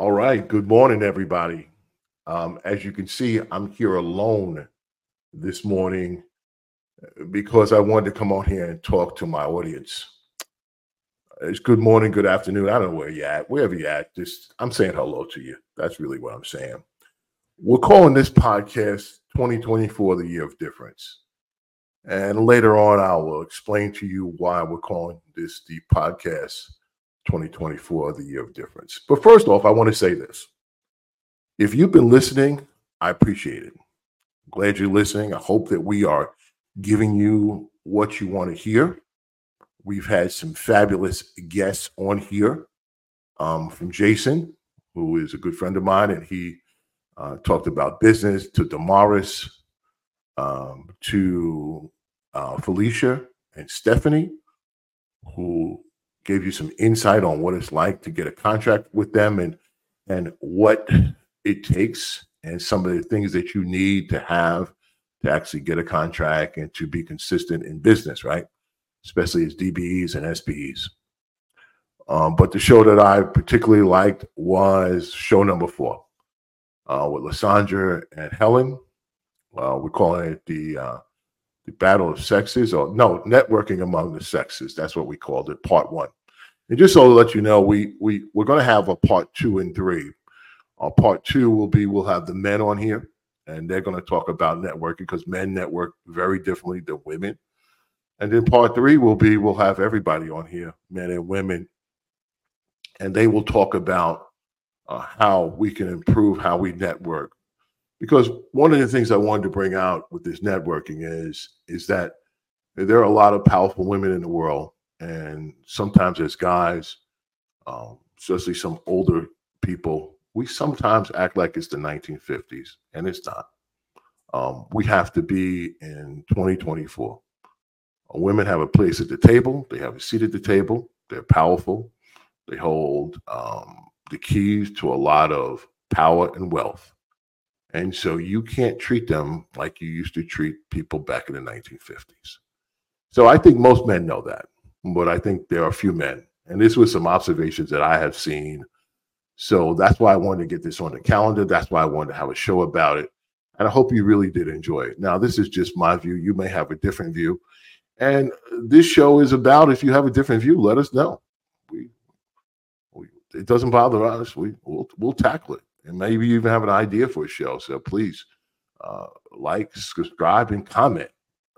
All right. Good morning, everybody. As you can see, I'm here alone this morning because I wanted to come on here and talk to my audience. It's good morning, good afternoon. I don't know where you're at, wherever you're at. Just I'm saying hello to you. That's really what I'm saying. We're calling this podcast 2024, the Year of Difference. And later on, I will explain to you why we're calling this the podcast 2024, the Year of Difference. But first off, I want to say this. If you've been listening, I appreciate it. I'm glad you're listening. I hope that we are giving you what you want to hear. We've had some fabulous guests on here from Jason, who is a good friend of mine, and he talked about business, to Damaris, to Felicia and Stephanie, who gave you some insight on what it's like to get a contract with them and what it takes and some of the things that you need to have to actually get a contract and to be consistent in business, right? Especially as DBEs and SBEs. But the show that I particularly liked was show number 4 with Lysandra and Helen. We're calling it the Battle of Sexes, or no, Networking Among the Sexes. That's what we called it, part 1. And just so to let you know, we're going to have a part 2 and 3. Our part 2 will be, we'll have the men on here, and they're going to talk about networking because men network very differently than women. And then part 3 will be, we'll have everybody on here, men and women, and they will talk about how we can improve how we network. Because one of the things I wanted to bring out with this networking is that there are a lot of powerful women in the world, and sometimes as guys, especially some older people, we sometimes act like it's the 1950s, and it's not. We have to be in 2024. Women have a place at the table. They have a seat at the table. They're powerful. They hold the keys to a lot of power and wealth. And so you can't treat them like you used to treat people back in the 1950s. So I think most men know that, but I think there are few men. And this was some observations that I have seen. So that's why I wanted to get this on the calendar. That's why I wanted to have a show about it. And I hope you really did enjoy it. Now, this is just my view. You may have a different view. And this show is about, if you have a different view, let us know. It doesn't bother us. We'll tackle it. And maybe you even have an idea for a show. So please like, subscribe, and comment.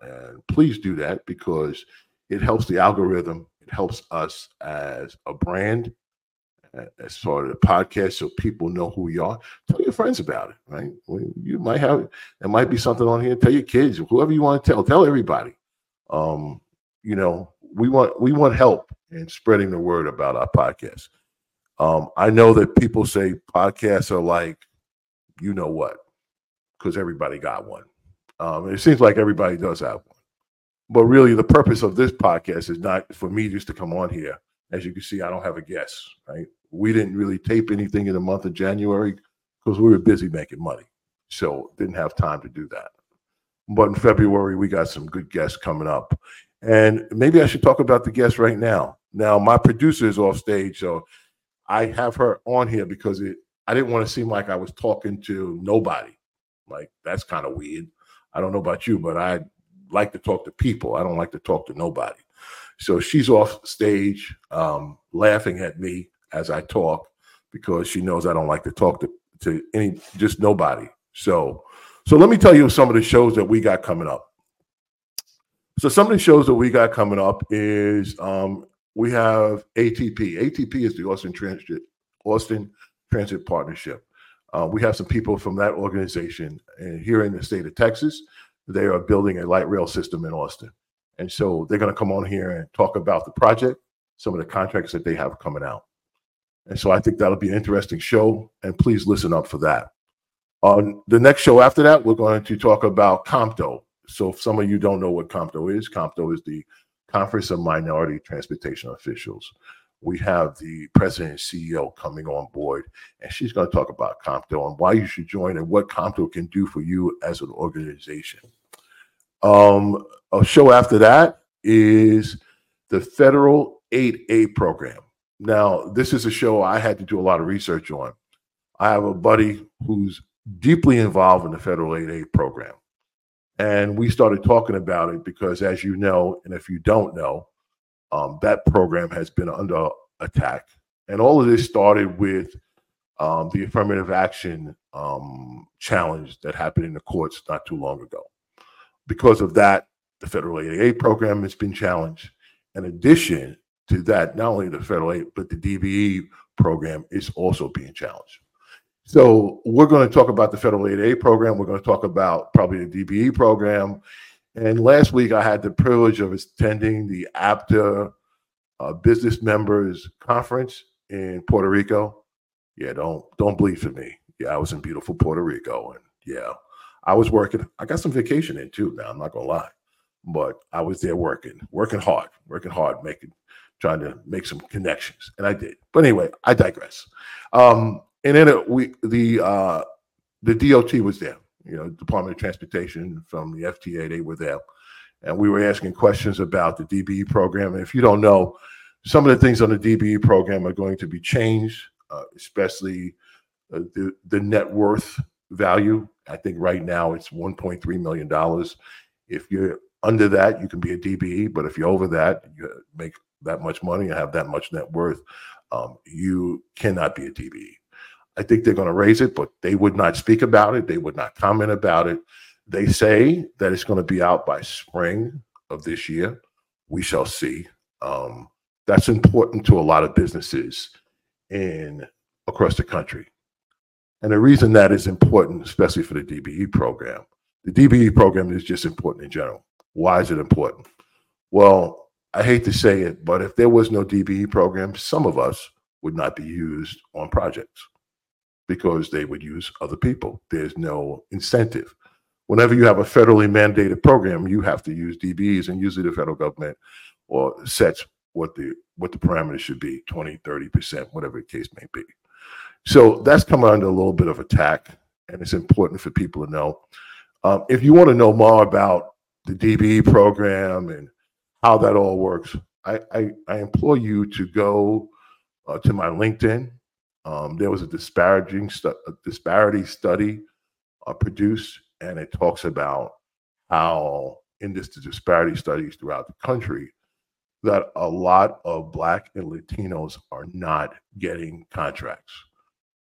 And please do that because it helps the algorithm. It helps us as a brand, as part of the podcast, so people know who we are. Tell your friends about it, right? You might have, there might be something on here. Tell your kids, whoever you want to tell everybody. You know, we want help in spreading the word about our podcast. I know that people say podcasts are like, you know what, because everybody got one. And it seems like everybody does have one. But really, the purpose of this podcast is not for me just to come on here. As you can see, I don't have a guest, right? We didn't really tape anything in the month of January because we were busy making money. So didn't have time to do that. But in February, we got some good guests coming up. And maybe I should talk about the guests right now. Now, my producer is off stage, so I have her on here because I didn't want to seem like I was talking to nobody. Like, that's kind of weird. I don't know about you, but I like to talk to people. I don't like to talk to nobody. So she's off stage laughing at me as I talk because she knows I don't like to talk to any, just nobody. So let me tell you some of the shows that we got coming up. So some of the shows that we got coming up is we have ATP. ATP is the Austin Transit Partnership. We have some people from that organization here in the state of Texas. They are building a light rail system in Austin. And so they're going to come on here and talk about the project, some of the contracts that they have coming out. And so I think that'll be an interesting show. And please listen up for that. On the next show after that, we're going to talk about Compto. So if some of you don't know what Compto is the Conference of Minority Transportation Officials. We have the president and CEO coming on board, and she's going to talk about Compto and why you should join and what Compto can do for you as an organization. A show after that is the Federal 8A program. Now, this is a show I had to do a lot of research on. I have a buddy who's deeply involved in the federal aid program. And we started talking about it because, as you know, and if you don't know, that program has been under attack. And all of this started with the affirmative action challenge that happened in the courts not too long ago. Because of that, the federal aid program has been challenged. In addition to that, not only the federal aid, but the DBE program is also being challenged. So we're going to talk about the federal aid program. We're going to talk about probably the DBE program. And last week, I had the privilege of attending the APTA Business Members Conference in Puerto Rico. Yeah, don't bleed for me. Yeah, I was in beautiful Puerto Rico. And yeah, I was working. I got some vacation in too now, I'm not going to lie. But I was there working hard, trying to make some connections. And I did. But anyway, I digress. And then the DOT was there, you know, Department of Transportation from the FTA, they were there. And we were asking questions about the DBE program. And if you don't know, some of the things on the DBE program are going to be changed, especially the net worth value. I think right now it's $1.3 million. If you're under that, you can be a DBE, but if you're over that, you make that much money and have that much net worth, you cannot be a DBE. I think they're going to raise it, but they would not speak about it. They would not comment about it. They say that it's going to be out by spring of this year. We shall see. That's important to a lot of businesses across the country. And the reason that is important, especially for the DBE program, is just important in general. Why is it important? Well, I hate to say it, but if there was no DBE program, some of us would not be used on projects because they would use other people. There's no incentive. Whenever you have a federally mandated program, you have to use DBEs, and usually the federal government sets what the parameters should be, 20, 30%, whatever the case may be. So that's come under a little bit of attack, and it's important for people to know. If you want to know more about the DBE program and how that all works, I implore you to go to my LinkedIn. There was a disparity study produced, and it talks about how in this disparity studies throughout the country that a lot of Black and Latinos are not getting contracts,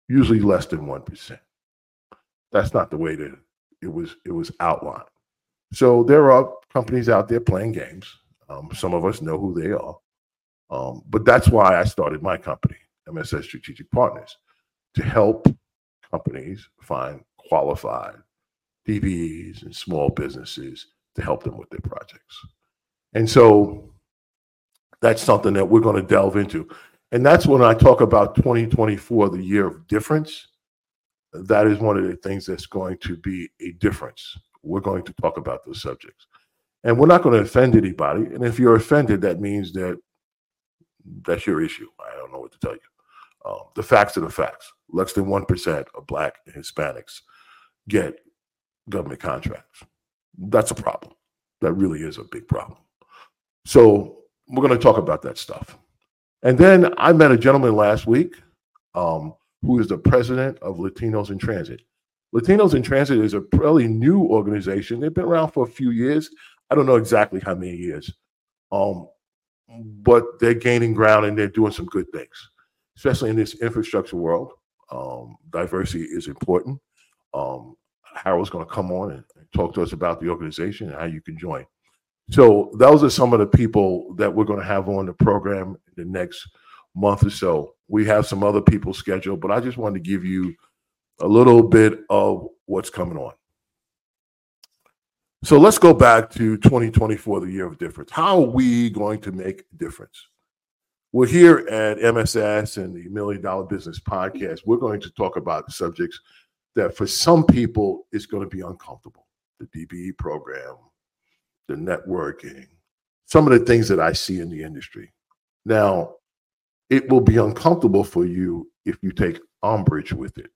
usually less than 1%. That's not the way that it was outlined. So there are companies out there playing games. Some of us know who they are. But that's why I started my company, MSS Strategic Partners, to help companies find qualified DBEs and small businesses to help them with their projects. And so that's something that we're going to delve into. And that's when I talk about 2024, the year of difference. That is one of the things that's going to be a difference. We're going to talk about those subjects. And we're not going to offend anybody. And if you're offended, that means that that's your issue. I don't know what to tell you. The facts are the facts. Less than 1% of Black and Hispanics get government contracts. That's a problem. That really is a big problem. So we're going to talk about that stuff. And then I met a gentleman last week who is the president of Latinos in Transit. Latinos in Transit is a fairly new organization. They've been around for a few years. I don't know exactly how many years, but they're gaining ground and they're doing some good things, especially in this infrastructure world. Diversity is important. Harold's going to come on and talk to us about the organization and how you can join. So those are some of the people that we're going to have on the program in the next month or so. We have some other people scheduled, but I just wanted to give you a little bit of what's coming on. So let's go back to 2024, the year of difference. How are we going to make a difference? We're here at MSS and the Million Dollar Business Podcast. We're going to talk about subjects that for some people is going to be uncomfortable. The DBE program, the networking, some of the things that I see in the industry. Now, it will be uncomfortable for you if you take umbrage with it.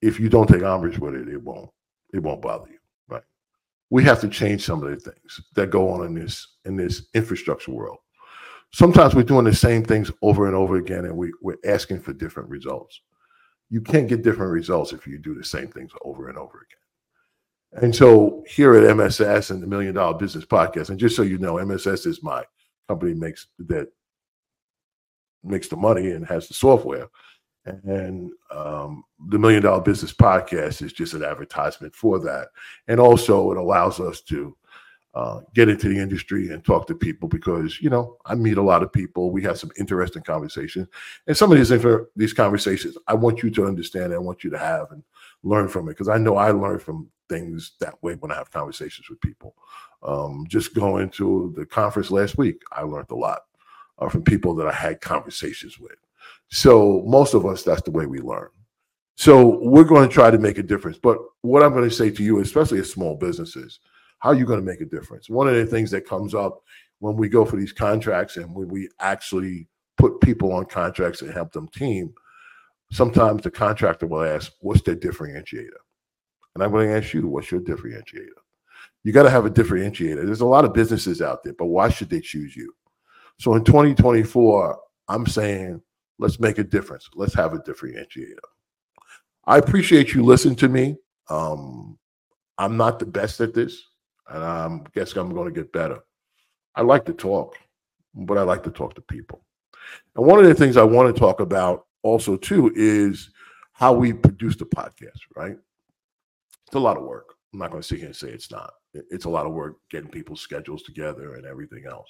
If you don't take umbrage with it, it won't bother you, right? We have to change some of the things that go on in this infrastructure world. Sometimes we're doing the same things over and over again, and we're asking for different results. you can't get different results if you do the same things over and over again. And so here at MSS and the $1 Million Business Podcast, and just so you know, MSS is my company that makes the money and has the software. And the $1 Million Business Podcast is just an advertisement for that. And also it allows us to get into the industry and talk to people because, you know, I meet a lot of people. We have some interesting conversations. And some of these conversations, I want you to understand. I want you to have and learn from it because I know I learn from things that way when I have conversations with people. Just going to the conference last week, I learned a lot from people that I had conversations with. So most of us, that's the way we learn. So we're going to try to make a difference. But what I'm going to say to you, especially as small businesses, how are you going to make a difference? One of the things that comes up when we go for these contracts and when we actually put people on contracts and help them team, sometimes the contractor will ask, what's their differentiator? And I'm going to ask you, what's your differentiator? You got to have a differentiator. There's a lot of businesses out there, but why should they choose you? So in 2024, I'm saying, let's make a difference. Let's have a differentiator. I appreciate you listening to me. I'm not the best at this, and I guess I'm going to get better. I like to talk, but I like to talk to people. And one of the things I want to talk about also, too, is how we produce the podcast, right? It's a lot of work. I'm not going to sit here and say it's not. It's a lot of work getting people's schedules together and everything else.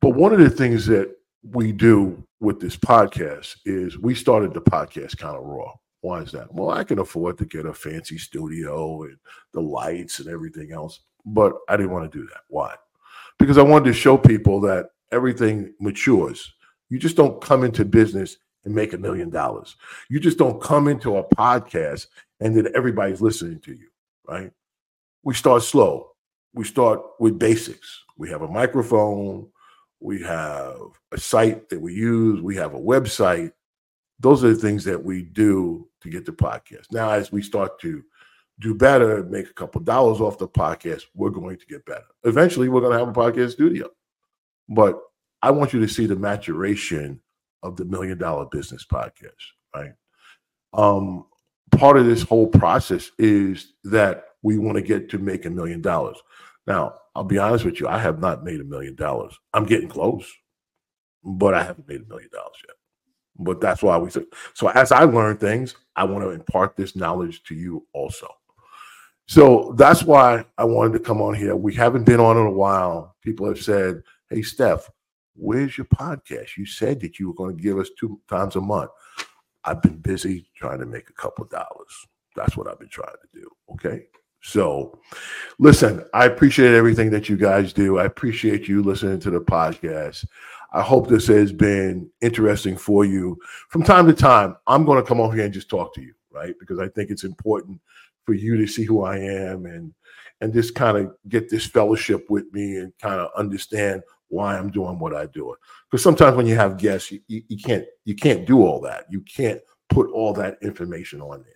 But one of the things that we do with this podcast is we started the podcast kind of raw. Why is that? Well, I can afford to get a fancy studio and the lights and everything else, but I didn't want to do that. Why? Because I wanted to show people that everything matures. You just don't come into business and make $1 million. You just don't come into a podcast and then everybody's listening to you, right? We start slow. We start with basics. We have a microphone. We have a site that we use. We have a website. Those are the things that we do to get the podcast. Now, as we start to do better, make a couple dollars off the podcast, we're going to get better. Eventually, we're going to have a podcast studio. But I want you to see the maturation of the $1 Million Business Podcast, right? Part of this whole process is that we want to get to make $1 million. Now, I'll be honest with you, I have not made $1 million. I'm getting close, but I haven't made $1 million yet. But that's why we said, so as I learn things, I want to impart this knowledge to you also. So that's why I wanted to come on here. We haven't been on in a while. People have said, hey, Steph, where's your podcast? You said that you were going to give us 2 times a month. I've been busy trying to make a couple dollars. That's what I've been trying to do. Okay. So listen, I appreciate everything that you guys do. I appreciate you listening to the podcast. I hope this has been interesting for you. From time to time, I'm going to come over here and just talk to you, right? Because I think it's important for you to see who I am and just kind of get this fellowship with me and kind of understand why I'm doing what I do. Because sometimes when you have guests, you can't do all that. You can't put all that information on there.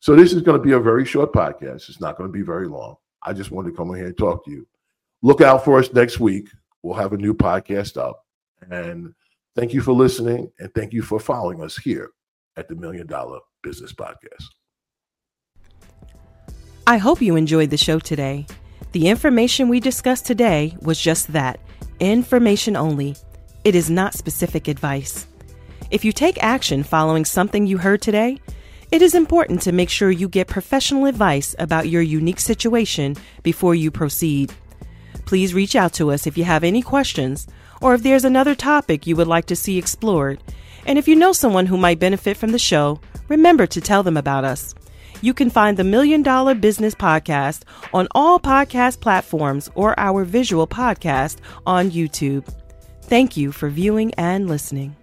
So this is going to be a very short podcast. It's not going to be very long. I just wanted to come in here and talk to you. Look out for us next week. We'll have a new podcast up. And thank you for listening. And thank you for following us here at the $1 Million Business Podcast. I hope you enjoyed the show today. The information we discussed today was just that, information only. It is not specific advice. If you take action following something you heard today, it is important to make sure you get professional advice about your unique situation before you proceed. Please reach out to us if you have any questions or if there's another topic you would like to see explored. And if you know someone who might benefit from the show, remember to tell them about us. You can find the $1 Million Business Podcast on all podcast platforms or our visual podcast on YouTube. Thank you for viewing and listening.